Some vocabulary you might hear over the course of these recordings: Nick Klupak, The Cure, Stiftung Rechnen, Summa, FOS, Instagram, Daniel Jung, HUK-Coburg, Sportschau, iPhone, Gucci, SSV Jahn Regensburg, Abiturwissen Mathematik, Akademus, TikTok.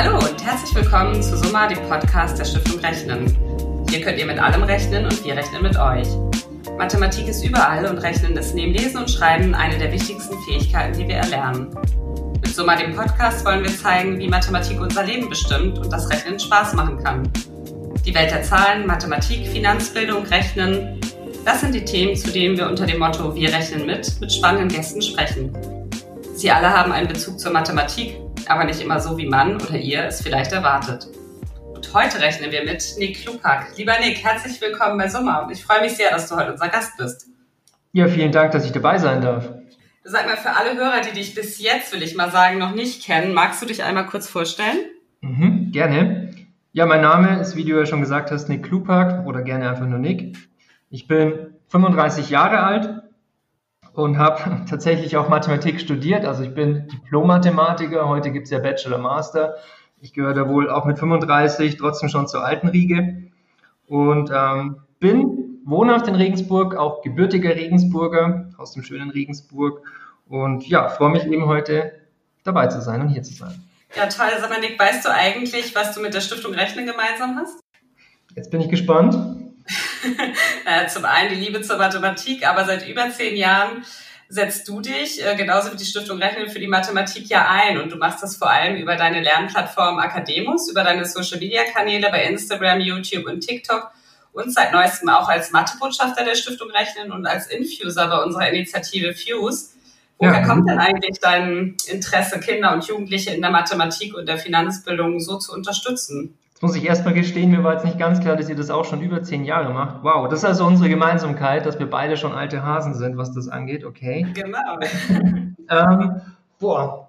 Hallo und herzlich willkommen zu Summa, dem Podcast der Stiftung Rechnen. Hier könnt ihr mit allem rechnen und wir rechnen mit euch. Mathematik ist überall und Rechnen ist neben Lesen und Schreiben eine der wichtigsten Fähigkeiten, die wir erlernen. Mit Summa, dem Podcast, wollen wir zeigen, wie Mathematik unser Leben bestimmt und das Rechnen Spaß machen kann. Die Welt der Zahlen, Mathematik, Finanzbildung, Rechnen – das sind die Themen, zu denen wir unter dem Motto Wir rechnen mit spannenden Gästen sprechen. Sie alle haben einen Bezug zur Mathematik, aber nicht immer so, wie man oder ihr es vielleicht erwartet. Und heute rechnen wir mit Nick Klupak. Lieber Nick, herzlich willkommen bei Summa. Ich freue mich sehr, dass du heute unser Gast bist. Ja, vielen Dank, dass ich dabei sein darf. Sag mal, für alle Hörer, die dich bis jetzt, will ich mal sagen, noch nicht kennen, magst du dich einmal kurz vorstellen? Gerne. Ja, mein Name ist, wie du ja schon gesagt hast, Nick Klupak oder gerne einfach nur Nick. Ich bin 35 Jahre alt und habe tatsächlich auch Mathematik studiert. Also ich bin Diplom-Mathematiker, heute gibt es ja Bachelor, Master. Ich gehöre da wohl auch mit 35 trotzdem schon zur alten Riege und bin wohnhaft in Regensburg, auch gebürtiger Regensburger aus dem schönen Regensburg. Und ja, freue mich eben heute dabei zu sein und hier zu sein. Ja, toll. Sag mal, Nick, weißt du eigentlich, was du mit der Stiftung Rechnen gemeinsam hast? Jetzt bin ich gespannt. Zum einen die Liebe zur Mathematik, aber seit über 10 Jahren setzt du dich, genauso wie die Stiftung Rechnen, für die Mathematik ja ein. Und du machst das vor allem über deine Lernplattform Akademus, über deine Social-Media-Kanäle bei Instagram, YouTube und TikTok und seit neuestem auch als Mathebotschafter der Stiftung Rechnen und als Infuser bei unserer Initiative Fuse. Woher kommt denn eigentlich dein Interesse, Kinder und Jugendliche in der Mathematik und der Finanzbildung so zu unterstützen? Muss ich erstmal gestehen, mir war jetzt nicht ganz klar, dass ihr das auch schon über 10 Jahre macht. Wow, das ist also unsere Gemeinsamkeit, dass wir beide schon alte Hasen sind, was das angeht, okay. Genau.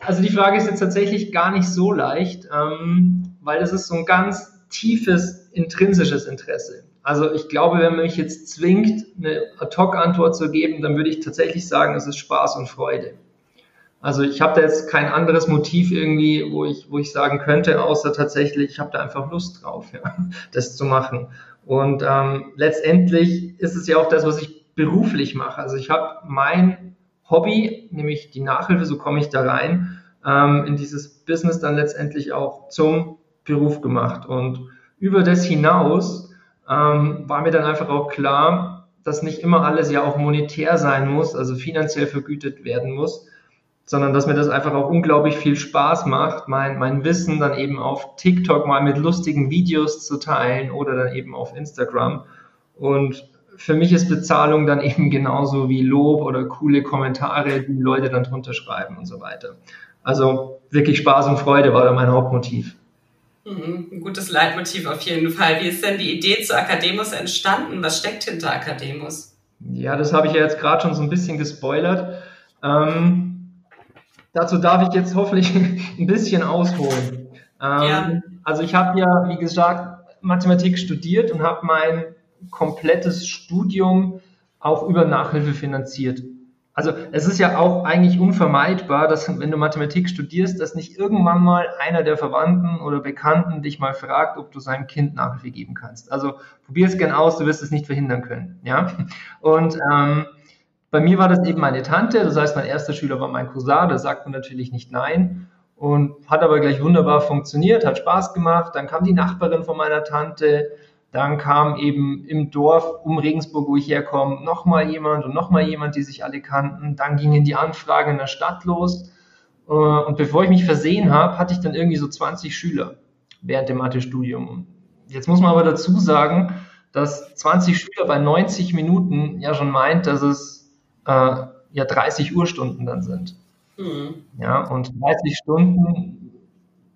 Also die Frage ist jetzt tatsächlich gar nicht so leicht, weil das ist so ein ganz tiefes, intrinsisches Interesse. Also ich glaube, wenn man mich jetzt zwingt, eine Ad-Hoc-Antwort zu geben, dann würde ich tatsächlich sagen, es ist Spaß und Freude. Also ich habe da jetzt kein anderes Motiv irgendwie, wo ich sagen könnte, außer tatsächlich, ich habe da einfach Lust drauf, ja, das zu machen. Und letztendlich ist es ja auch das, was ich beruflich mache. Also ich habe mein Hobby, nämlich die Nachhilfe, so komme ich da rein, in dieses Business dann letztendlich auch zum Beruf gemacht. Und über das hinaus war mir dann einfach auch klar, dass nicht immer alles ja auch monetär sein muss, also finanziell vergütet werden muss, sondern dass mir das einfach auch unglaublich viel Spaß macht, mein Wissen dann eben auf TikTok mal mit lustigen Videos zu teilen oder dann eben auf Instagram. Und für mich ist Bezahlung dann eben genauso wie Lob oder coole Kommentare, die Leute dann drunter schreiben und so weiter. Also wirklich Spaß und Freude war da mein Hauptmotiv. Ein gutes Leitmotiv auf jeden Fall. Wie ist denn die Idee zu Akademus entstanden? Was steckt hinter Akademus? Ja, das habe ich ja jetzt gerade schon so ein bisschen gespoilert. Dazu darf ich jetzt hoffentlich ein bisschen ausholen. Also ich habe ja, wie gesagt, Mathematik studiert und habe mein komplettes Studium auch über Nachhilfe finanziert. Also es ist ja auch eigentlich unvermeidbar, dass wenn du Mathematik studierst, dass nicht irgendwann mal einer der Verwandten oder Bekannten dich mal fragt, ob du seinem Kind Nachhilfe geben kannst. Also probier es gern aus, du wirst es nicht verhindern können. Ja? Und bei mir war das eben meine Tante, das heißt, mein erster Schüler war mein Cousin, da sagt man natürlich nicht nein und hat aber gleich wunderbar funktioniert, hat Spaß gemacht. Dann kam die Nachbarin von meiner Tante, dann kam eben im Dorf um Regensburg, wo ich herkomme, nochmal jemand und nochmal jemand, die sich alle kannten. Dann gingen die Anfragen in der Stadt los und bevor ich mich versehen habe, hatte ich dann irgendwie so 20 Schüler während dem Mathestudium. Jetzt muss man aber dazu sagen, dass 20 Schüler bei 90 Minuten ja schon meint, dass es ja 30 Urstunden dann sind. Ja, und 30 Stunden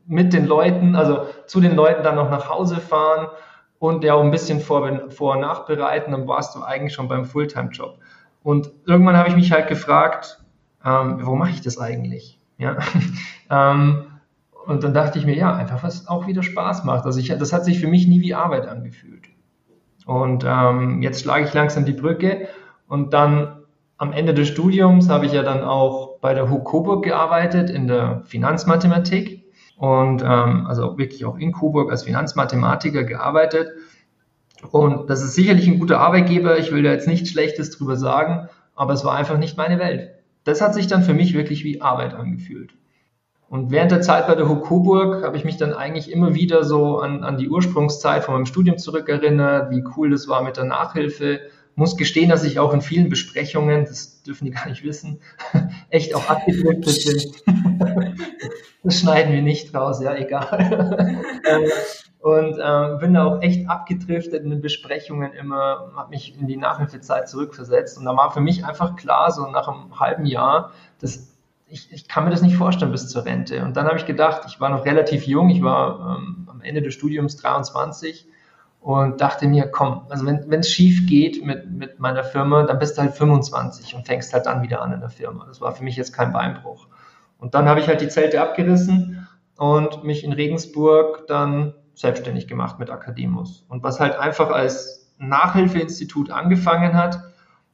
mit den Leuten, also zu den Leuten dann noch nach Hause fahren und ja auch ein bisschen vor- und nachbereiten, dann warst du eigentlich schon beim Fulltime-Job. Und irgendwann habe ich mich halt gefragt, wo mache ich das eigentlich? Ja. Und dann dachte ich mir, ja, einfach was auch wieder Spaß macht. Also das hat sich für mich nie wie Arbeit angefühlt. Und jetzt schlage ich langsam die Brücke und dann am Ende des Studiums habe ich ja dann auch bei der HUK-Coburg gearbeitet in der Finanzmathematik und also wirklich auch in Coburg als Finanzmathematiker gearbeitet. Und das ist sicherlich ein guter Arbeitgeber, ich will da jetzt nichts Schlechtes drüber sagen, aber es war einfach nicht meine Welt. Das hat sich dann für mich wirklich wie Arbeit angefühlt. Und während der Zeit bei der HUK-Coburg habe ich mich dann eigentlich immer wieder so an die Ursprungszeit von meinem Studium zurückerinnert, wie cool das war mit der Nachhilfe. Muss gestehen, dass ich auch in vielen Besprechungen, das dürfen die gar nicht wissen, echt auch abgedriftet bin. Das schneiden wir nicht raus, ja, egal. Und bin da auch echt abgedriftet in den Besprechungen immer, habe mich in die Nachhilfezeit zurückversetzt. Und da war für mich einfach klar, so nach einem halben Jahr, dass ich kann mir das nicht vorstellen bis zur Rente. Und dann habe ich gedacht, ich war noch relativ jung, ich war am Ende des Studiums 23 und dachte mir, komm, also wenn es schief geht mit meiner Firma, dann bist du halt 25 und fängst halt dann wieder an in der Firma. Das war für mich jetzt kein Beinbruch. Und dann habe ich halt die Zelte abgerissen und mich in Regensburg dann selbstständig gemacht mit Akademus. Und was halt einfach als Nachhilfeinstitut angefangen hat,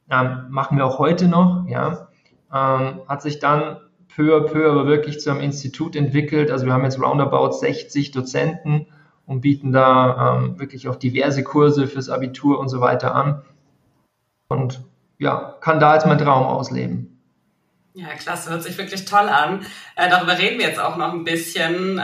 machen wir auch heute noch, ja, hat sich dann peu à peu aber wirklich zu einem Institut entwickelt. Also wir haben jetzt roundabout 60 Dozenten und bieten da wirklich auch diverse Kurse fürs Abitur und so weiter an. Und ja, kann da jetzt meinen Traum ausleben. Ja, klasse, hört sich wirklich toll an. Darüber reden wir jetzt auch noch ein bisschen.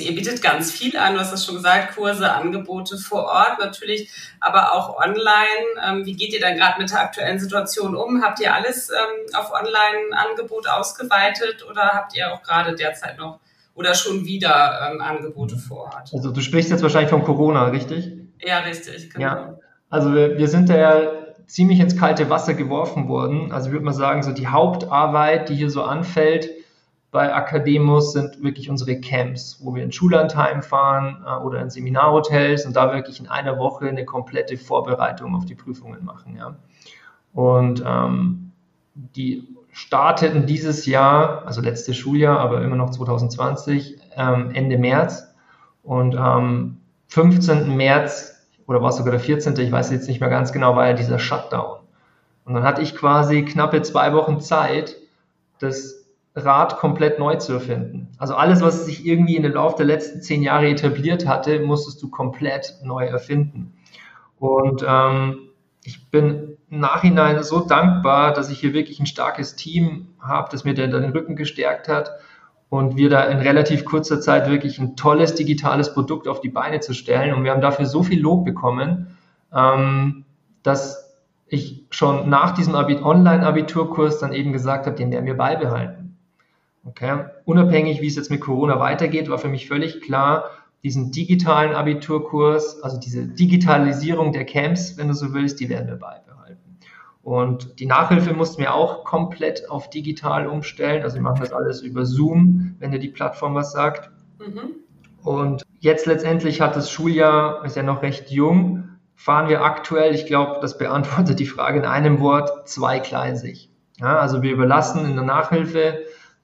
Ihr bietet ganz viel an, du hast es schon gesagt, Kurse, Angebote vor Ort natürlich, aber auch online. Wie geht ihr dann gerade mit der aktuellen Situation um? Habt ihr alles auf Online-Angebot ausgeweitet oder habt ihr auch gerade derzeit noch oder schon wieder Angebote vor Ort? Also du sprichst jetzt wahrscheinlich von Corona, richtig? Ja, richtig, genau. Ja. Also wir sind da ja ziemlich ins kalte Wasser geworfen worden. Also ich würde mal sagen, so die Hauptarbeit, die hier so anfällt bei Akademus, sind wirklich unsere Camps, wo wir in Schullandheim fahren oder in Seminarhotels und da wirklich in einer Woche eine komplette Vorbereitung auf die Prüfungen machen. Ja. Und die starteten dieses Jahr, also letztes Schuljahr, aber immer noch 2020, Ende März. Und am 15. März oder war es sogar der 14., ich weiß jetzt nicht mehr ganz genau, war ja dieser Shutdown. Und dann hatte ich quasi knappe 2 Wochen Zeit, das Rad komplett neu zu erfinden. Also alles, was sich irgendwie in den Lauf der letzten 10 Jahre etabliert hatte, musstest du komplett neu erfinden. Und ich bin im Nachhinein so dankbar, dass ich hier wirklich ein starkes Team habe, das mir dann den Rücken gestärkt hat und wir da in relativ kurzer Zeit wirklich ein tolles digitales Produkt auf die Beine zu stellen. Und wir haben dafür so viel Lob bekommen, dass ich schon nach diesem Online-Abiturkurs dann eben gesagt habe, den werden wir beibehalten. Okay? Unabhängig, wie es jetzt mit Corona weitergeht, war für mich völlig klar, diesen digitalen Abiturkurs, also diese Digitalisierung der Camps, wenn du so willst, die werden wir beibehalten. Und die Nachhilfe mussten wir auch komplett auf digital umstellen. Also wir machen das alles über Zoom, wenn dir die Plattform was sagt. Mhm. Und jetzt letztendlich hat das Schuljahr, ist ja noch recht jung, fahren wir aktuell, ich glaube, das beantwortet die Frage in einem Wort, zweigleisig. Ja, also wir überlassen in der Nachhilfe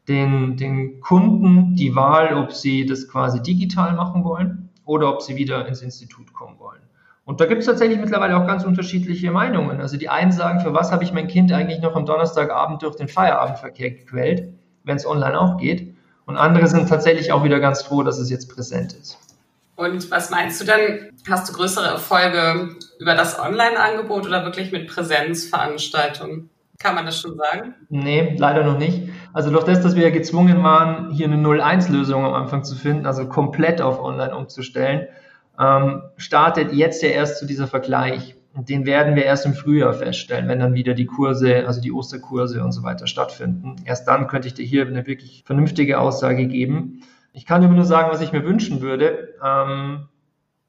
den Kunden die Wahl, ob sie das quasi digital machen wollen oder ob sie wieder ins Institut kommen wollen. Und da gibt es tatsächlich mittlerweile auch ganz unterschiedliche Meinungen. Also die einen sagen, für was habe ich mein Kind eigentlich noch am Donnerstagabend durch den Feierabendverkehr gequält, wenn es online auch geht. Und andere sind tatsächlich auch wieder ganz froh, dass es jetzt präsent ist. Und was meinst du dann? Hast du größere Erfolge über das Online-Angebot oder wirklich mit Präsenzveranstaltungen? Kann man das schon sagen? Nee, leider noch nicht. Also durch das, dass wir ja gezwungen waren, hier eine 0-1-Lösung am Anfang zu finden, also komplett auf online umzustellen, startet jetzt ja erst zu dieser Vergleich. Und den werden wir erst im Frühjahr feststellen, wenn dann wieder die Kurse, also die Osterkurse und so weiter stattfinden. Erst dann könnte ich dir hier eine wirklich vernünftige Aussage geben. Ich kann nur sagen, was ich mir wünschen würde.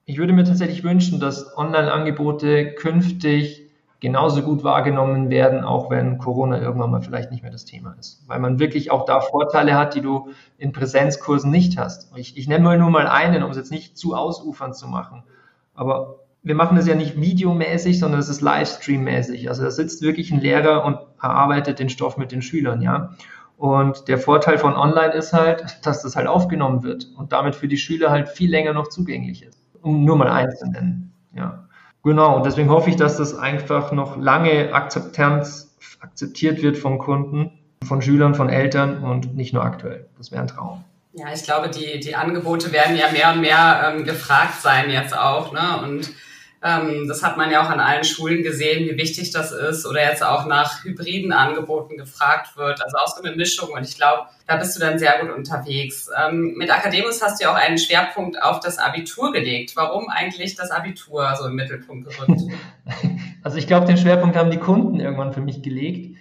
Ich würde mir tatsächlich wünschen, dass Online-Angebote künftig genauso gut wahrgenommen werden, auch wenn Corona irgendwann mal vielleicht nicht mehr das Thema ist. Weil man wirklich auch da Vorteile hat, die du in Präsenzkursen nicht hast. Ich nenne nur mal einen, um es jetzt nicht zu ausufernd zu machen. Aber wir machen das ja nicht videomäßig, sondern es ist Livestream-mäßig. Also da sitzt wirklich ein Lehrer und erarbeitet den Stoff mit den Schülern, ja. Und der Vorteil von online ist halt, dass das halt aufgenommen wird und damit für die Schüler halt viel länger noch zugänglich ist. Um nur mal eins zu nennen, ja. Genau, und deswegen hoffe ich, dass das einfach noch lange akzeptiert wird von Kunden, von Schülern, von Eltern und nicht nur aktuell. Das wäre ein Traum. Ja, ich glaube, die Angebote werden ja mehr und mehr gefragt sein jetzt auch, ne? Und Das hat man ja auch an allen Schulen gesehen, wie wichtig das ist, oder jetzt auch nach hybriden Angeboten gefragt wird, also auch so eine Mischung, und ich glaube, da bist du dann sehr gut unterwegs. Mit Akademus hast du ja auch einen Schwerpunkt auf das Abitur gelegt. Warum eigentlich das Abitur so im Mittelpunkt gerückt? Also ich glaube, den Schwerpunkt haben die Kunden irgendwann für mich gelegt.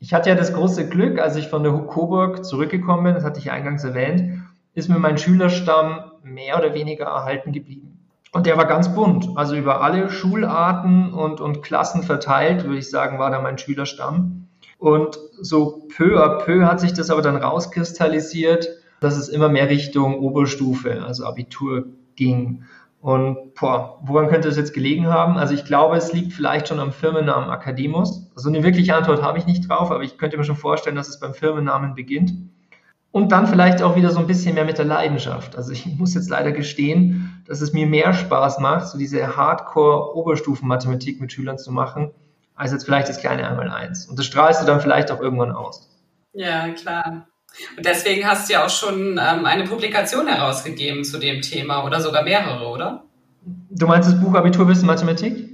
Ich hatte ja das große Glück, als ich von der HUK-Coburg zurückgekommen bin, das hatte ich ja eingangs erwähnt, ist mir mein Schülerstamm mehr oder weniger erhalten geblieben. Und der war ganz bunt, also über alle Schularten und Klassen verteilt, würde ich sagen, war da mein Schülerstamm. Und so peu à peu hat sich das aber dann rauskristallisiert, dass es immer mehr Richtung Oberstufe, also Abitur ging. Und woran könnte es jetzt gelegen haben? Also ich glaube, es liegt vielleicht schon am Firmennamen Akademus. Also eine wirkliche Antwort habe ich nicht drauf, aber ich könnte mir schon vorstellen, dass es beim Firmennamen beginnt. Und dann vielleicht auch wieder so ein bisschen mehr mit der Leidenschaft. Also ich muss jetzt leider gestehen, dass es mir mehr Spaß macht, so diese Hardcore-Oberstufen-Mathematik mit Schülern zu machen, als jetzt vielleicht das kleine Einmaleins. Und das strahlst du dann vielleicht auch irgendwann aus. Ja, klar. Und deswegen hast du ja auch schon eine Publikation herausgegeben zu dem Thema oder sogar mehrere, oder? Du meinst das Buch Abiturwissen Mathematik?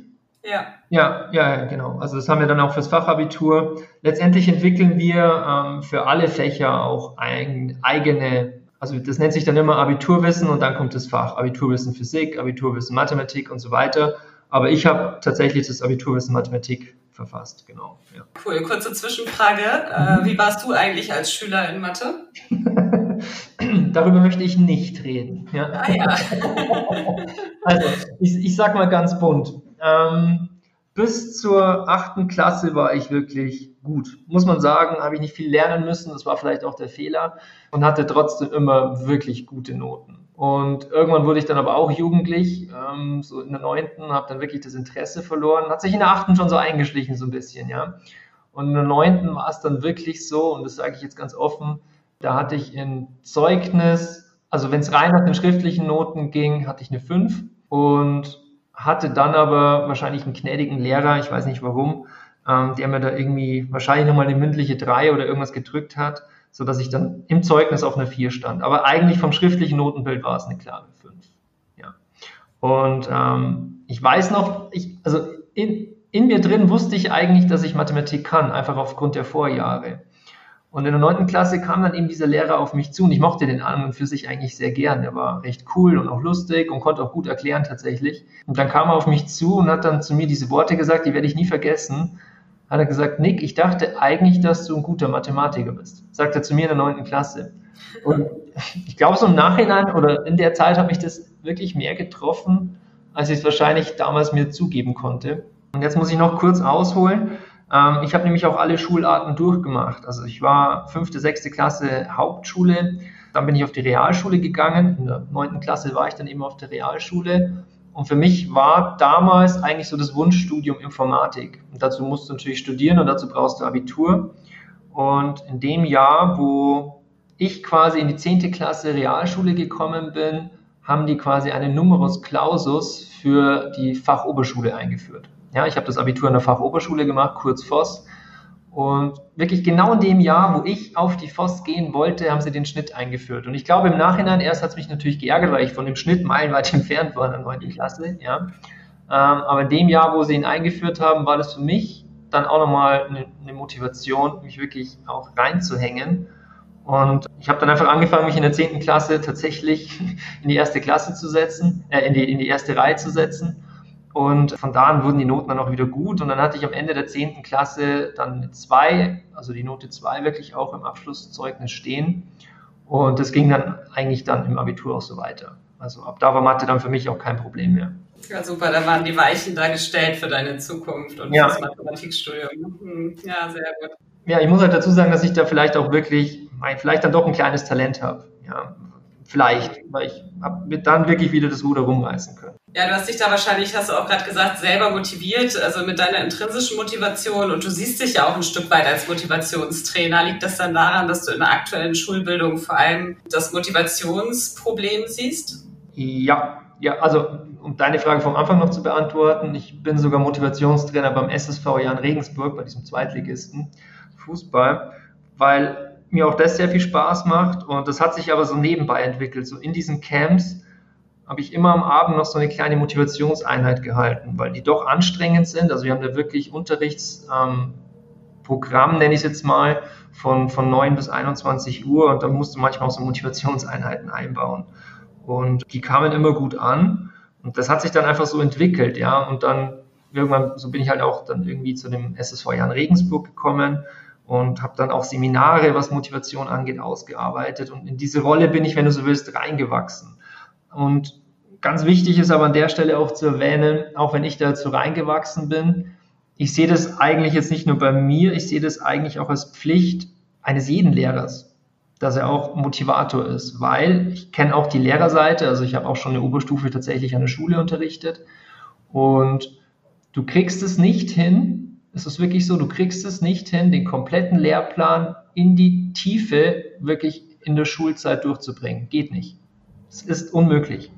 Ja. Ja, genau. Also das haben wir dann auch fürs Fachabitur. Letztendlich entwickeln wir für alle Fächer auch eigene, also das nennt sich dann immer Abiturwissen und dann kommt das Fach. Abiturwissen Physik, Abiturwissen Mathematik und so weiter. Aber ich habe tatsächlich das Abiturwissen Mathematik verfasst, genau. Ja. Cool, kurze Zwischenfrage. Wie warst du eigentlich als Schüler in Mathe? Darüber möchte ich nicht reden. Ja. Ah ja. Also, ich sag mal ganz bunt. Bis zur 8. Klasse war ich wirklich gut. Muss man sagen, habe ich nicht viel lernen müssen. Das war vielleicht auch der Fehler. Und hatte trotzdem immer wirklich gute Noten. Und irgendwann wurde ich dann aber auch jugendlich. So in der 9. habe dann wirklich das Interesse verloren. Hat sich in der 8. schon so eingeschlichen, so ein bisschen, ja. Und in der 9. war es dann wirklich so, und das sage ich jetzt ganz offen, da hatte ich in Zeugnis, also wenn es rein nach den schriftlichen Noten ging, hatte ich eine 5 und hatte dann aber wahrscheinlich einen gnädigen Lehrer, ich weiß nicht warum, der mir da irgendwie wahrscheinlich nochmal eine mündliche 3 oder irgendwas gedrückt hat, sodass ich dann im Zeugnis auf einer 4 stand. Aber eigentlich vom schriftlichen Notenbild war es eine klare 5. Ja. Und ich weiß noch, in mir drin wusste ich eigentlich, dass ich Mathematik kann, einfach aufgrund der Vorjahre. Und in der 9. Klasse kam dann eben dieser Lehrer auf mich zu und ich mochte den an und für sich eigentlich sehr gern. Der war recht cool und auch lustig und konnte auch gut erklären tatsächlich. Und dann kam er auf mich zu und hat dann zu mir diese Worte gesagt, die werde ich nie vergessen. Hat er gesagt, Nick, ich dachte eigentlich, dass du ein guter Mathematiker bist, sagt er zu mir in der 9. Klasse. Und ich glaube so im Nachhinein oder in der Zeit hat mich das wirklich mehr getroffen, als ich es wahrscheinlich damals mir zugeben konnte. Und jetzt muss ich noch kurz ausholen. Ich habe nämlich auch alle Schularten durchgemacht. Also ich war 5., 6. Klasse Hauptschule, dann bin ich auf die Realschule gegangen. In der 9. Klasse war ich dann eben auf der Realschule. Und für mich war damals eigentlich so das Wunschstudium Informatik. Und dazu musst du natürlich studieren und dazu brauchst du Abitur. Und in dem Jahr, wo ich quasi in die 10. Klasse Realschule gekommen bin, haben die quasi einen Numerus Clausus für die Fachoberschule eingeführt. Ja, ich habe das Abitur an der Fachoberschule gemacht, kurz FOS. Und wirklich genau in dem Jahr, wo ich auf die FOS gehen wollte, haben sie den Schnitt eingeführt. Und ich glaube, im Nachhinein erst hat es mich natürlich geärgert, weil ich von dem Schnitt meilenweit entfernt war in der 9. Klasse. Ja. Aber in dem Jahr, wo sie ihn eingeführt haben, war das für mich dann auch nochmal eine Motivation, mich wirklich auch reinzuhängen. Und ich habe dann einfach angefangen, mich in der 10. Klasse tatsächlich in die erste Klasse zu setzen, in die erste Reihe zu setzen. Und von da an wurden die Noten dann auch wieder gut. Und dann hatte ich am Ende der 10. Klasse dann eine 2, also die Note 2 wirklich auch im Abschlusszeugnis stehen. Und das ging dann eigentlich dann im Abitur auch so weiter. Also ab da war Mathe dann für mich auch kein Problem mehr. Ja, super, da waren die Weichen da gestellt für deine Zukunft und ja, das Mathematikstudium. Ja, sehr gut. Ja, ich muss halt dazu sagen, dass ich da vielleicht auch wirklich, vielleicht dann doch ein kleines Talent habe. Ja, vielleicht, weil ich habe dann wirklich wieder das Ruder rumreißen können. Ja, du hast dich da wahrscheinlich, hast du auch gerade gesagt, selber motiviert, also mit deiner intrinsischen Motivation, und du siehst dich ja auch ein Stück weit als Motivationstrainer. Liegt das dann daran, dass du in der aktuellen Schulbildung vor allem das Motivationsproblem siehst? Ja, also um deine Frage vom Anfang noch zu beantworten, ich bin sogar Motivationstrainer beim SSV Jahn Regensburg, bei diesem Zweitligisten Fußball, weil mir auch das sehr viel Spaß macht, und das hat sich aber so nebenbei entwickelt, so in diesen Camps habe ich immer am Abend noch so eine kleine Motivationseinheit gehalten, weil die doch anstrengend sind. Also wir haben da wirklich Unterrichtsprogramm, nenne ich es jetzt mal, von 9 bis 21 Uhr. Und da musst du manchmal auch so Motivationseinheiten einbauen. Und die kamen immer gut an. Und das hat sich dann einfach so entwickelt, ja. Und dann irgendwann, so bin ich halt auch dann irgendwie zu dem SSV Jahn Regensburg gekommen und habe dann auch Seminare, was Motivation angeht, ausgearbeitet. Und in diese Rolle bin ich, wenn du so willst, reingewachsen. Und ganz wichtig ist aber an der Stelle auch zu erwähnen, auch wenn ich dazu reingewachsen bin, ich sehe das eigentlich jetzt nicht nur bei mir, ich sehe das eigentlich auch als Pflicht eines jeden Lehrers, dass er auch Motivator ist, weil ich kenne auch die Lehrerseite, also ich habe auch schon eine Oberstufe tatsächlich an der Schule unterrichtet und du kriegst es nicht hin, es ist wirklich so, du kriegst es nicht hin, den kompletten Lehrplan in die Tiefe wirklich in der Schulzeit durchzubringen, geht nicht. Es ist unmöglich.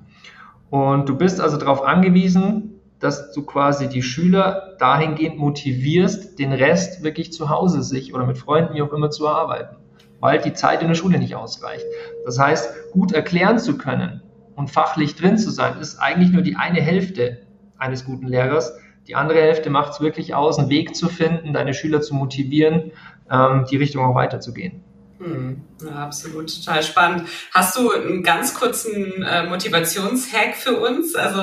Und du bist also darauf angewiesen, dass du quasi die Schüler dahingehend motivierst, den Rest wirklich zu Hause sich oder mit Freunden, wie auch immer, zu erarbeiten, weil die Zeit in der Schule nicht ausreicht. Das heißt, gut erklären zu können und fachlich drin zu sein, ist eigentlich nur die eine Hälfte eines guten Lehrers. Die andere Hälfte macht es wirklich aus, einen Weg zu finden, deine Schüler zu motivieren, die Richtung auch weiterzugehen. Ja, absolut, total spannend. Hast du einen ganz kurzen Motivationshack für uns? Also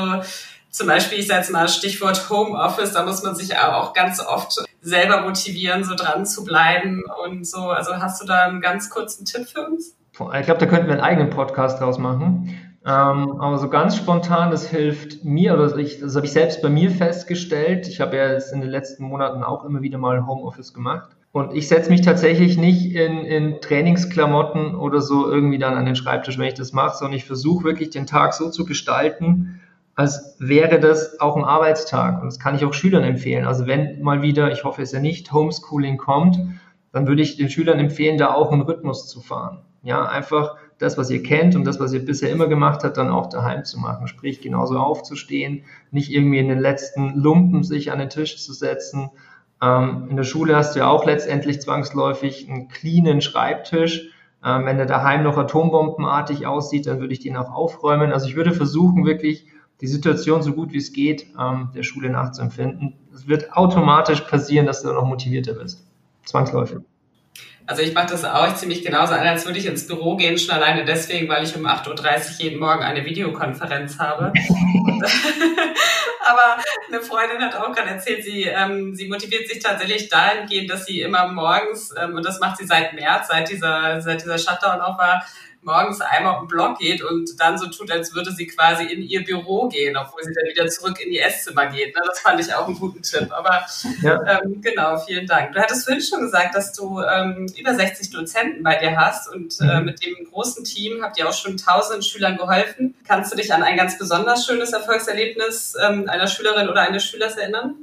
zum Beispiel, ich sage jetzt mal Stichwort Homeoffice, da muss man sich auch ganz oft selber motivieren, so dran zu bleiben und so. Also hast du da einen ganz kurzen Tipp für uns? Ich glaube, da könnten wir einen eigenen Podcast draus machen. Aber so ganz spontan, das hilft mir, oder das habe ich selbst bei mir festgestellt. Ich habe ja jetzt in den letzten Monaten auch immer wieder mal Homeoffice gemacht. Und ich setze mich tatsächlich nicht in Trainingsklamotten oder so irgendwie dann an den Schreibtisch, wenn ich das mache, sondern ich versuche wirklich den Tag so zu gestalten, als wäre das auch ein Arbeitstag. Und das kann ich auch Schülern empfehlen. Also wenn mal wieder, ich hoffe es ja nicht, Homeschooling kommt, dann würde ich den Schülern empfehlen, da auch einen Rhythmus zu fahren. Ja, einfach das, was ihr kennt und das, was ihr bisher immer gemacht habt, dann auch daheim zu machen. Sprich, genauso aufzustehen, nicht irgendwie in den letzten Lumpen sich an den Tisch zu setzen. In der Schule hast du ja auch letztendlich zwangsläufig einen cleanen Schreibtisch. Wenn der daheim noch atombombenartig aussieht, dann würde ich den auch aufräumen. Also ich würde versuchen, wirklich die Situation so gut wie es geht der Schule nachzuempfinden. Es wird automatisch passieren, dass du noch motivierter bist. Zwangsläufig. Also ich mache das auch ziemlich genauso an, als würde ich ins Büro gehen, schon alleine deswegen, weil ich um 8:30 Uhr jeden Morgen eine Videokonferenz habe. Aber eine Freundin hat auch gerade erzählt, sie motiviert sich tatsächlich dahingehend, dass sie immer morgens, und das macht sie seit März, seit dieser Shutdown auch war, morgens einmal auf den Block geht und dann so tut, als würde sie quasi in ihr Büro gehen, obwohl sie dann wieder zurück in ihr Esszimmer geht. Das fand ich auch einen guten Tipp. Aber ja. Genau, vielen Dank. Du hattest vorhin schon gesagt, dass du über 60 Dozenten bei dir hast und mit dem großen Team habt ihr auch schon tausenden Schülern geholfen. Kannst du dich an ein ganz besonders schönes Erfolgserlebnis einer Schülerin oder eines Schülers erinnern?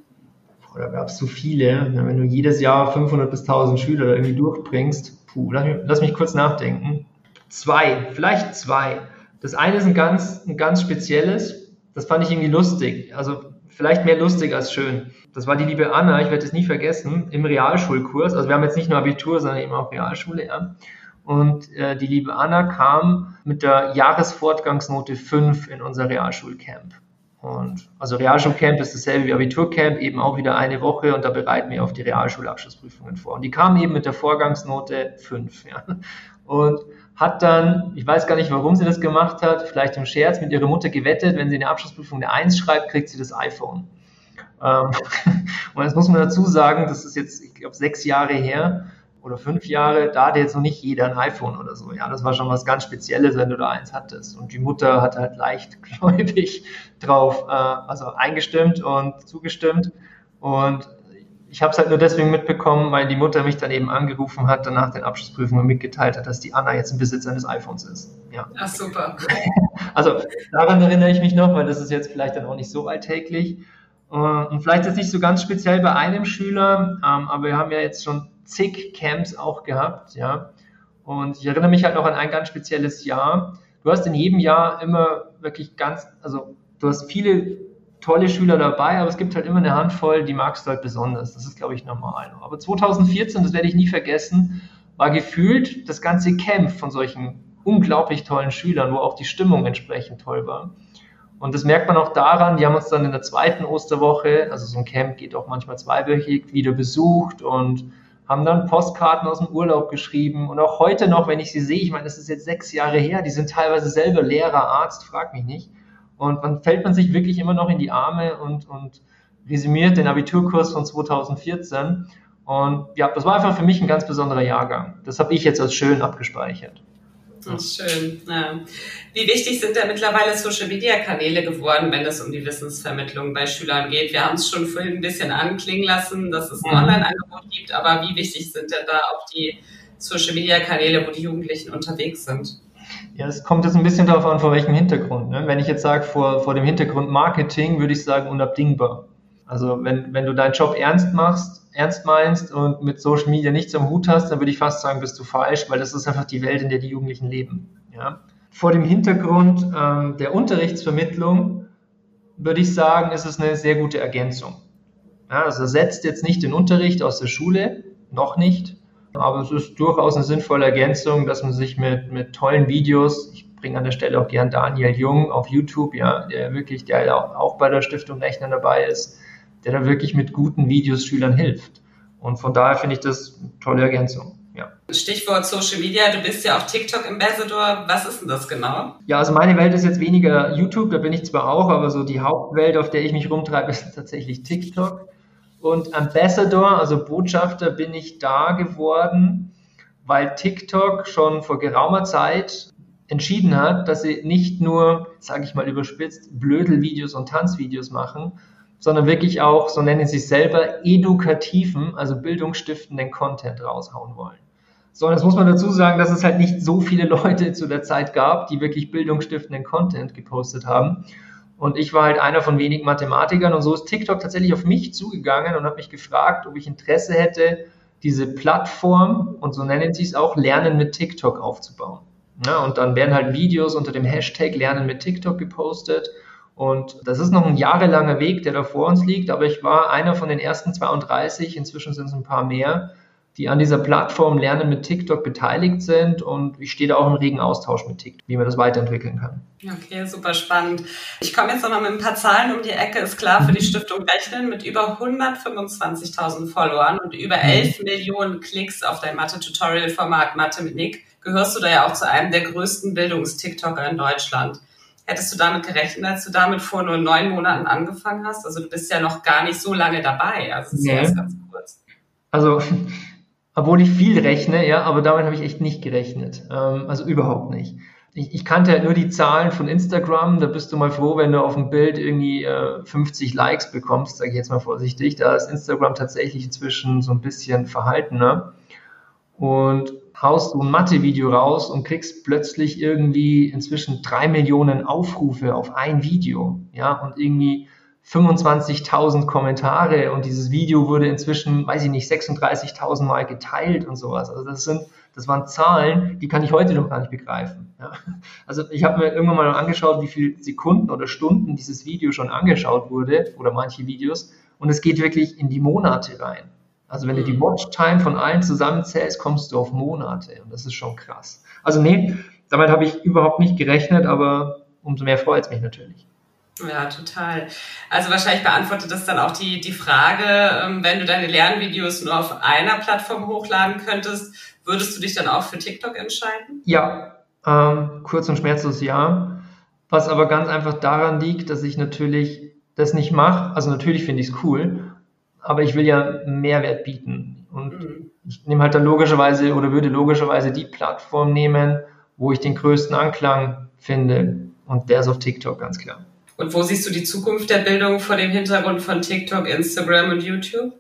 Da gab es so viele. Wenn du jedes Jahr 500 bis 1000 Schüler irgendwie durchbringst, lass mich kurz nachdenken. Vielleicht zwei. Das eine ist ein ganz spezielles, das fand ich irgendwie lustig, also vielleicht mehr lustig als schön. Das war die liebe Anna, ich werde das nie vergessen, im Realschulkurs, also wir haben jetzt nicht nur Abitur, sondern eben auch Realschule, ja. Und die liebe Anna kam mit der Jahresfortgangsnote 5 in unser Realschulcamp. Und also Realschulcamp ist dasselbe wie Abiturcamp, eben auch wieder eine Woche und da bereiten wir auf die Realschulabschlussprüfungen vor. Und die kam eben mit der Vorgangsnote 5, ja. Und hat dann, ich weiß gar nicht, warum sie das gemacht hat, vielleicht im Scherz, mit ihrer Mutter gewettet, wenn sie in der Abschlussprüfung eine 1 schreibt, kriegt sie das iPhone. Und jetzt muss man dazu sagen, das ist jetzt, ich glaube, 6 Jahre her oder 5 Jahre, da hatte jetzt noch nicht jeder ein iPhone oder so. Ja, das war schon was ganz Spezielles, wenn du da eins hattest. Und die Mutter hat halt leichtgläubig drauf, also eingestimmt und zugestimmt. Und ich habe es halt nur deswegen mitbekommen, weil die Mutter mich dann eben angerufen hat, danach den Abschlussprüfungen mitgeteilt hat, dass die Anna jetzt im Besitz eines iPhones ist. Ja. Ach, super. Also daran erinnere ich mich noch, weil das ist jetzt vielleicht dann auch nicht so alltäglich. Und vielleicht jetzt nicht so ganz speziell bei einem Schüler, aber wir haben ja jetzt schon zig Camps auch gehabt. Ja. Und ich erinnere mich halt noch an ein ganz spezielles Jahr. Du hast in jedem Jahr immer wirklich du hast viele tolle Schüler dabei, aber es gibt halt immer eine Handvoll, die magst du halt besonders. Das ist, glaube ich, normal. Aber 2014, das werde ich nie vergessen, war gefühlt das ganze Camp von solchen unglaublich tollen Schülern, wo auch die Stimmung entsprechend toll war. Und das merkt man auch daran, die haben uns dann in der zweiten Osterwoche, also so ein Camp geht auch manchmal zweiwöchig, wieder besucht und haben dann Postkarten aus dem Urlaub geschrieben. Und auch heute noch, wenn ich sie sehe, ich meine, das ist jetzt 6 Jahre her, die sind teilweise selber Lehrer, Arzt, frag mich nicht. Und dann fällt man sich wirklich immer noch in die Arme und resümiert den Abiturkurs von 2014. Und ja, das war einfach für mich ein ganz besonderer Jahrgang. Das habe ich jetzt als schön abgespeichert. Ach, schön. Ja. Wie wichtig sind denn mittlerweile Social-Media-Kanäle geworden, wenn es um die Wissensvermittlung bei Schülern geht? Wir haben es schon vorhin ein bisschen anklingen lassen, dass es ein Online-Angebot gibt, aber wie wichtig sind denn da auch die Social-Media-Kanäle, wo die Jugendlichen unterwegs sind? Ja, es kommt jetzt ein bisschen darauf an, vor welchem Hintergrund. Ne? Wenn ich jetzt sage, vor dem Hintergrund Marketing, würde ich sagen, unabdingbar. Also wenn du deinen Job ernst meinst und mit Social Media nichts am Hut hast, dann würde ich fast sagen, bist du falsch, weil das ist einfach die Welt, in der die Jugendlichen leben. Ja? Vor dem Hintergrund der Unterrichtsvermittlung würde ich sagen, ist es eine sehr gute Ergänzung. Ja, also ersetzt jetzt nicht den Unterricht aus der Schule, noch nicht, aber es ist durchaus eine sinnvolle Ergänzung, dass man sich mit tollen Videos, ich bringe an der Stelle auch gern Daniel Jung auf YouTube, ja, der auch bei der Stiftung Rechnen dabei ist, der da wirklich mit guten Videos Schülern hilft. Und von daher finde ich das eine tolle Ergänzung. Ja. Stichwort Social Media, du bist ja auch TikTok-Ambassador. Was ist denn das genau? Ja, also meine Welt ist jetzt weniger YouTube, da bin ich zwar auch, aber so die Hauptwelt, auf der ich mich rumtreibe, ist tatsächlich TikTok. Und Ambassador, also Botschafter, bin ich da geworden, weil TikTok schon vor geraumer Zeit entschieden hat, dass sie nicht nur, sage ich mal überspitzt, Blödelvideos und Tanzvideos machen, sondern wirklich auch, so nennen sie sich selber, edukativen, also bildungsstiftenden Content raushauen wollen. So, und das muss man dazu sagen, dass es halt nicht so viele Leute zu der Zeit gab, die wirklich bildungsstiftenden Content gepostet haben. Und ich war halt einer von wenigen Mathematikern und so ist TikTok tatsächlich auf mich zugegangen und hat mich gefragt, ob ich Interesse hätte, diese Plattform, und so nennen sie es auch, Lernen mit TikTok aufzubauen. Ja, und dann werden halt Videos unter dem Hashtag Lernen mit TikTok gepostet. Und das ist noch ein jahrelanger Weg, der da vor uns liegt, aber ich war einer von den ersten 32, inzwischen sind es ein paar mehr, die an dieser Plattform Lernen mit TikTok beteiligt sind und ich stehe da auch im regen Austausch mit TikTok, wie man das weiterentwickeln kann. Okay, super spannend. Ich komme jetzt nochmal mit ein paar Zahlen um die Ecke, ist klar für die Stiftung Rechnen, mit über 125.000 Followern und über 11 Millionen Klicks auf dein Mathe-Tutorial-Format Mathe mit Nick gehörst du da ja auch zu einem der größten Bildungs-TikToker in Deutschland. Hättest du damit gerechnet, als du damit vor nur 9 Monaten angefangen hast? Also du bist ja noch gar nicht so lange dabei. Also das ist erst ganz kurz. Also, obwohl ich viel rechne, ja, aber damit habe ich echt nicht gerechnet. Also überhaupt nicht. Ich kannte halt nur die Zahlen von Instagram. Da bist du mal froh, wenn du auf dem Bild irgendwie 50 Likes bekommst, sage ich jetzt mal vorsichtig. Da ist Instagram tatsächlich inzwischen so ein bisschen verhaltener. Und haust du ein Mathe-Video raus und kriegst plötzlich irgendwie inzwischen 3 Millionen Aufrufe auf ein Video, ja, und irgendwie 25.000 Kommentare und dieses Video wurde inzwischen, weiß ich nicht, 36.000 Mal geteilt und sowas. Also das waren Zahlen, die kann ich heute noch gar nicht begreifen. Ja. Also ich habe mir irgendwann mal angeschaut, wie viele Sekunden oder Stunden dieses Video schon angeschaut wurde oder manche Videos und es geht wirklich in die Monate rein. Also wenn du die Watchtime von allen zusammenzählst, kommst du auf Monate. Und das ist schon krass. Also nee, damit habe ich überhaupt nicht gerechnet, aber umso mehr freut es mich natürlich. Ja, total. Also wahrscheinlich beantwortet das dann auch die Frage, wenn du deine Lernvideos nur auf einer Plattform hochladen könntest, würdest du dich dann auch für TikTok entscheiden? Ja, kurz und schmerzlos ja. Was aber ganz einfach daran liegt, dass ich natürlich das nicht mache. Also natürlich finde ich es cool, aber ich will ja Mehrwert bieten und ich nehme halt dann logischerweise oder würde logischerweise die Plattform nehmen, wo ich den größten Anklang finde und der ist auf TikTok, ganz klar. Und wo siehst du die Zukunft der Bildung vor dem Hintergrund von TikTok, Instagram und YouTube?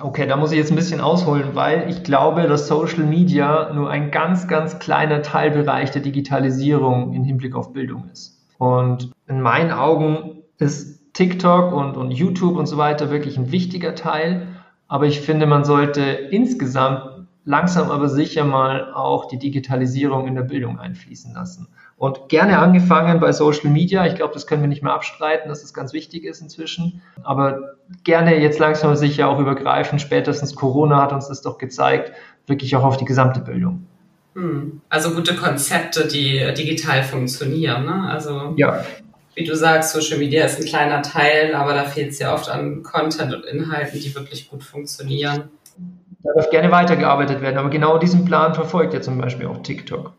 Okay, da muss ich jetzt ein bisschen ausholen, weil ich glaube, dass Social Media nur ein ganz, ganz kleiner Teilbereich der Digitalisierung im Hinblick auf Bildung ist. Und in meinen Augen ist TikTok und YouTube und so weiter wirklich ein wichtiger Teil, aber ich finde, man sollte insgesamt langsam aber sicher mal auch die Digitalisierung in der Bildung einfließen lassen. Und gerne angefangen bei Social Media, ich glaube, das können wir nicht mehr abstreiten, dass das ganz wichtig ist inzwischen, aber gerne jetzt langsam aber sicher auch übergreifend, spätestens Corona hat uns das doch gezeigt, wirklich auch auf die gesamte Bildung. Also gute Konzepte, die digital funktionieren, ne? Also ja. Wie du sagst, Social Media ist ein kleiner Teil, aber da fehlt es ja oft an Content und Inhalten, die wirklich gut funktionieren. Da darf gerne weitergearbeitet werden, aber genau diesen Plan verfolgt ja zum Beispiel auch TikTok.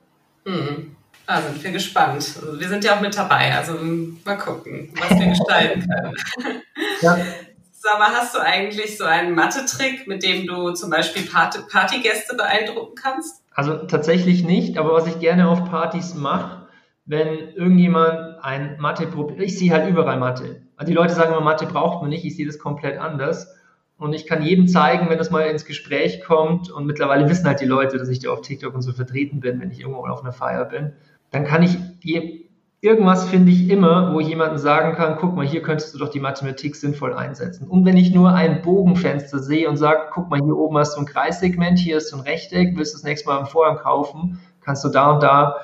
Da sind wir gespannt. Also wir sind ja auch mit dabei, also mal gucken, was wir gestalten können. Ja. Sag mal, hast du eigentlich so einen Mathe-Trick, mit dem du zum Beispiel Partygäste beeindrucken kannst? Also tatsächlich nicht, aber was ich gerne auf Partys mache, wenn irgendjemand ein Mathe-Problem... Ich sehe halt überall Mathe. Also die Leute sagen immer, Mathe braucht man nicht, ich sehe das komplett anders. Und ich kann jedem zeigen, wenn das mal ins Gespräch kommt, und mittlerweile wissen halt die Leute, dass ich da auf TikTok und so vertreten bin, wenn ich irgendwo auf einer Feier bin, dann kann ich... Irgendwas finde ich immer, wo ich jemandem sagen kann, guck mal, hier könntest du doch die Mathematik sinnvoll einsetzen. Und wenn ich nur ein Bogenfenster sehe und sage, guck mal, hier oben hast du ein Kreissegment, hier ist so ein Rechteck, willst du das nächste Mal im Vorhang kaufen, kannst du da und da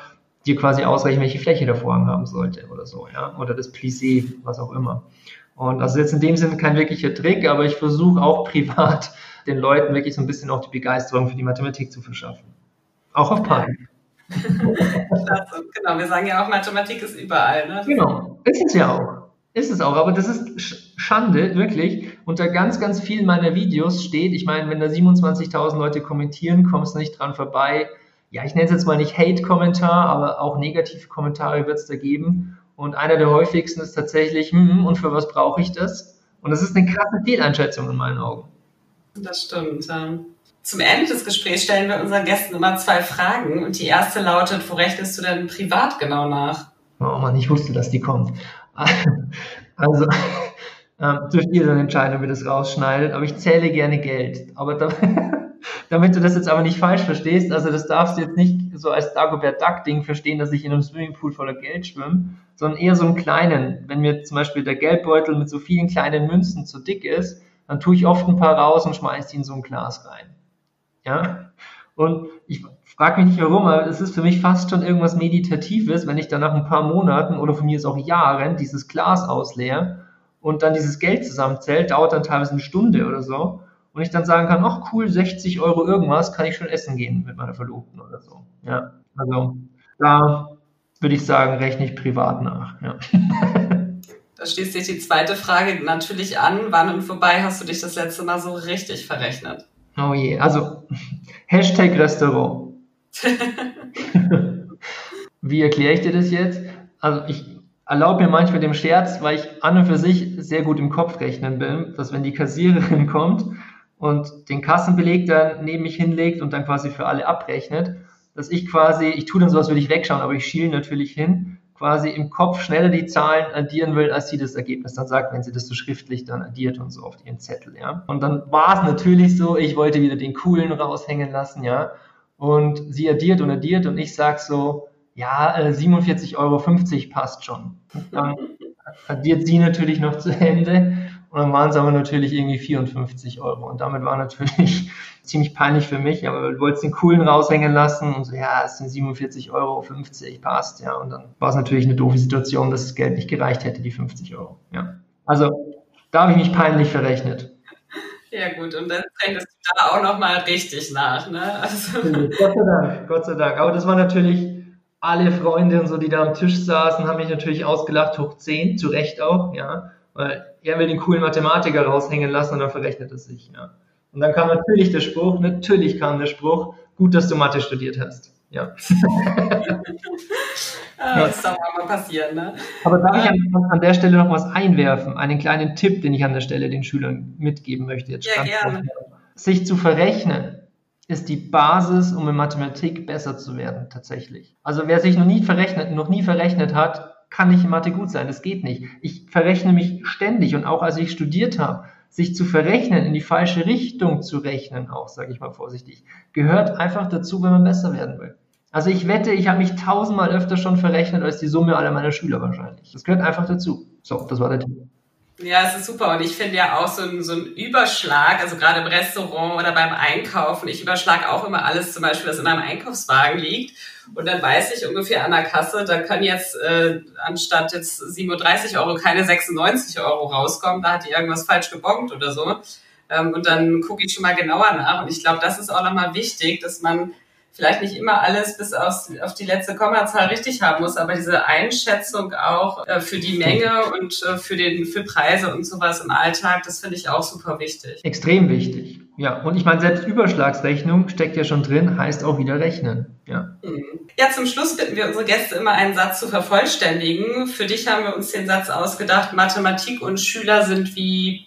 dir quasi ausrechnen, welche Fläche der Vorhang haben sollte oder so, ja, oder das Plissé, was auch immer. Und das ist jetzt in dem Sinne kein wirklicher Trick, aber ich versuche auch privat den Leuten wirklich so ein bisschen auch die Begeisterung für die Mathematik zu verschaffen. Auch auf Partys. Klasse, genau, wir sagen ja auch, Mathematik ist überall. Ne? Genau, ist es ja auch. Ist es auch, aber das ist Schande, wirklich. Unter ganz, ganz vielen meiner Videos steht, ich meine, wenn da 27.000 Leute kommentieren, kommst du nicht dran vorbei. Ja, ich nenne es jetzt mal nicht Hate-Kommentar, aber auch negative Kommentare wird es da geben. Und einer der häufigsten ist tatsächlich, und für was brauche ich das? Und das ist eine krasse Fehleinschätzung in meinen Augen. Das stimmt, ja. Zum Ende des Gesprächs stellen wir unseren Gästen immer 2 Fragen. Und die erste lautet, wo rechnest du denn privat genau nach? Oh Mann, ich wusste, dass die kommt. Also, durch ihr dann entscheiden, ob ihr das rausschneidet. Aber ich zähle gerne Geld. Aber damit du das jetzt aber nicht falsch verstehst, also das darfst du jetzt nicht so als Dagobert Duck-Ding verstehen, dass ich in einem Swimmingpool voller Geld schwimme, sondern eher so einen kleinen. Wenn mir zum Beispiel der Geldbeutel mit so vielen kleinen Münzen zu dick ist, dann tue ich oft ein paar raus und schmeiße die in so ein Glas rein. Ja, und ich frage mich nicht warum, aber es ist für mich fast schon irgendwas Meditatives, wenn ich dann nach ein paar Monaten oder von mir ist auch Jahren dieses Glas ausleere und dann dieses Geld zusammenzählt, dauert dann teilweise eine Stunde oder so und ich dann sagen kann, ach cool, 60 Euro irgendwas, kann ich schon essen gehen mit meiner Verlobten oder so. Ja, also da würde ich sagen, rechne ich privat nach. Ja. Da schließt sich die zweite Frage natürlich an, wann und wobei hast du dich das letzte Mal so richtig verrechnet? Oh je, also #Restaurant. Wie erkläre ich dir das jetzt? Also ich erlaube mir manchmal den Scherz, weil ich an und für sich sehr gut im Kopf rechnen bin, dass wenn die Kassiererin kommt und den Kassenbeleg dann neben mich hinlegt und dann quasi für alle abrechnet, dass ich quasi, ich tue dann so, als würde ich wegschauen, aber ich schiele natürlich hin, quasi im Kopf schneller die Zahlen addieren will, als sie das Ergebnis dann sagt, wenn sie das so schriftlich dann addiert und so auf ihren Zettel, ja. Und dann war es natürlich so, ich wollte wieder den Coolen raushängen lassen, ja. Und sie addiert und ich sag so, ja, 47,50 Euro passt schon. Und dann addiert sie natürlich noch zu Ende und dann waren es aber natürlich irgendwie 54 Euro. Und damit war natürlich ziemlich peinlich für mich, aber du wolltest den Coolen raushängen lassen und so, ja, es sind 47,50 Euro, passt, ja. Und dann war es natürlich eine doofe Situation, dass das Geld nicht gereicht hätte, die 50 Euro, ja. Also, da habe ich mich peinlich verrechnet. Ja gut, und dann rechnest du da auch nochmal richtig nach, ne? Also. Gott sei Dank, Gott sei Dank. Aber das war natürlich, alle Freunde und so, die da am Tisch saßen, haben mich natürlich ausgelacht, hoch 10, zu Recht auch, ja. Weil er will den coolen Mathematiker raushängen lassen und dann verrechnet es sich, ja. Und dann kam natürlich der Spruch, gut, dass du Mathe studiert hast. Ja. Das darf auch mal passieren, ne? Aber darf ich an der Stelle noch was einwerfen? Einen kleinen Tipp, den ich an der Stelle den Schülern mitgeben möchte. Jetzt ja, gerne. Sich zu verrechnen ist die Basis, um in Mathematik besser zu werden, tatsächlich. Also wer sich noch nie verrechnet hat, kann nicht in Mathe gut sein. Das geht nicht. Ich verrechne mich ständig und auch als ich studiert habe, sich zu verrechnen, in die falsche Richtung zu rechnen, auch, sage ich mal vorsichtig, gehört einfach dazu, wenn man besser werden will. Also ich wette, ich habe mich 1000-mal öfter schon verrechnet, als die Summe aller meiner Schüler wahrscheinlich. Das gehört einfach dazu. So, das war der Tipp. Ja, es ist super. Und ich finde ja auch so ein Überschlag, also gerade im Restaurant oder beim Einkaufen, ich überschlage auch immer alles, zum Beispiel, was in meinem Einkaufswagen liegt. Und dann weiß ich ungefähr an der Kasse, da können jetzt anstatt jetzt 37 Euro keine 96 Euro rauskommen. Da hat die irgendwas falsch gebongt oder so. Und dann gucke ich schon mal genauer nach. Und ich glaube, das ist auch nochmal wichtig, dass man vielleicht nicht immer alles bis auf die letzte Kommazahl richtig haben muss, aber diese Einschätzung auch für die Menge und für Preise und sowas im Alltag, das finde ich auch super wichtig. Extrem wichtig, ja. Und ich meine, selbst Überschlagsrechnung steckt ja schon drin, heißt auch wieder rechnen, ja. Ja, zum Schluss bitten wir unsere Gäste immer, einen Satz zu vervollständigen. Für dich haben wir uns den Satz ausgedacht, Mathematik und Schüler sind wie ...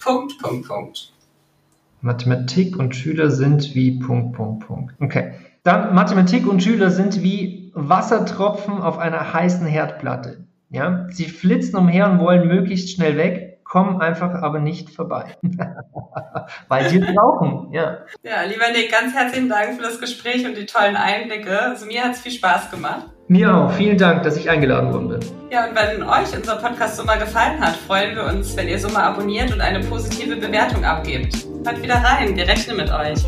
Mathematik und Schüler sind wie ... Okay. Dann Mathematik und Schüler sind wie Wassertropfen auf einer heißen Herdplatte. Ja? Sie flitzen umher und wollen möglichst schnell weg, kommen einfach aber nicht vorbei. Weil sie es brauchen. Ja. Ja, lieber Nick, ganz herzlichen Dank für das Gespräch und die tollen Einblicke. Also mir hat es viel Spaß gemacht. Mir auch. Vielen Dank, dass ich eingeladen wurde. Ja, und wenn euch unser Podcast Summa gefallen hat, freuen wir uns, wenn ihr Summa abonniert und eine positive Bewertung abgebt. Hört wieder rein, wir rechnen mit euch.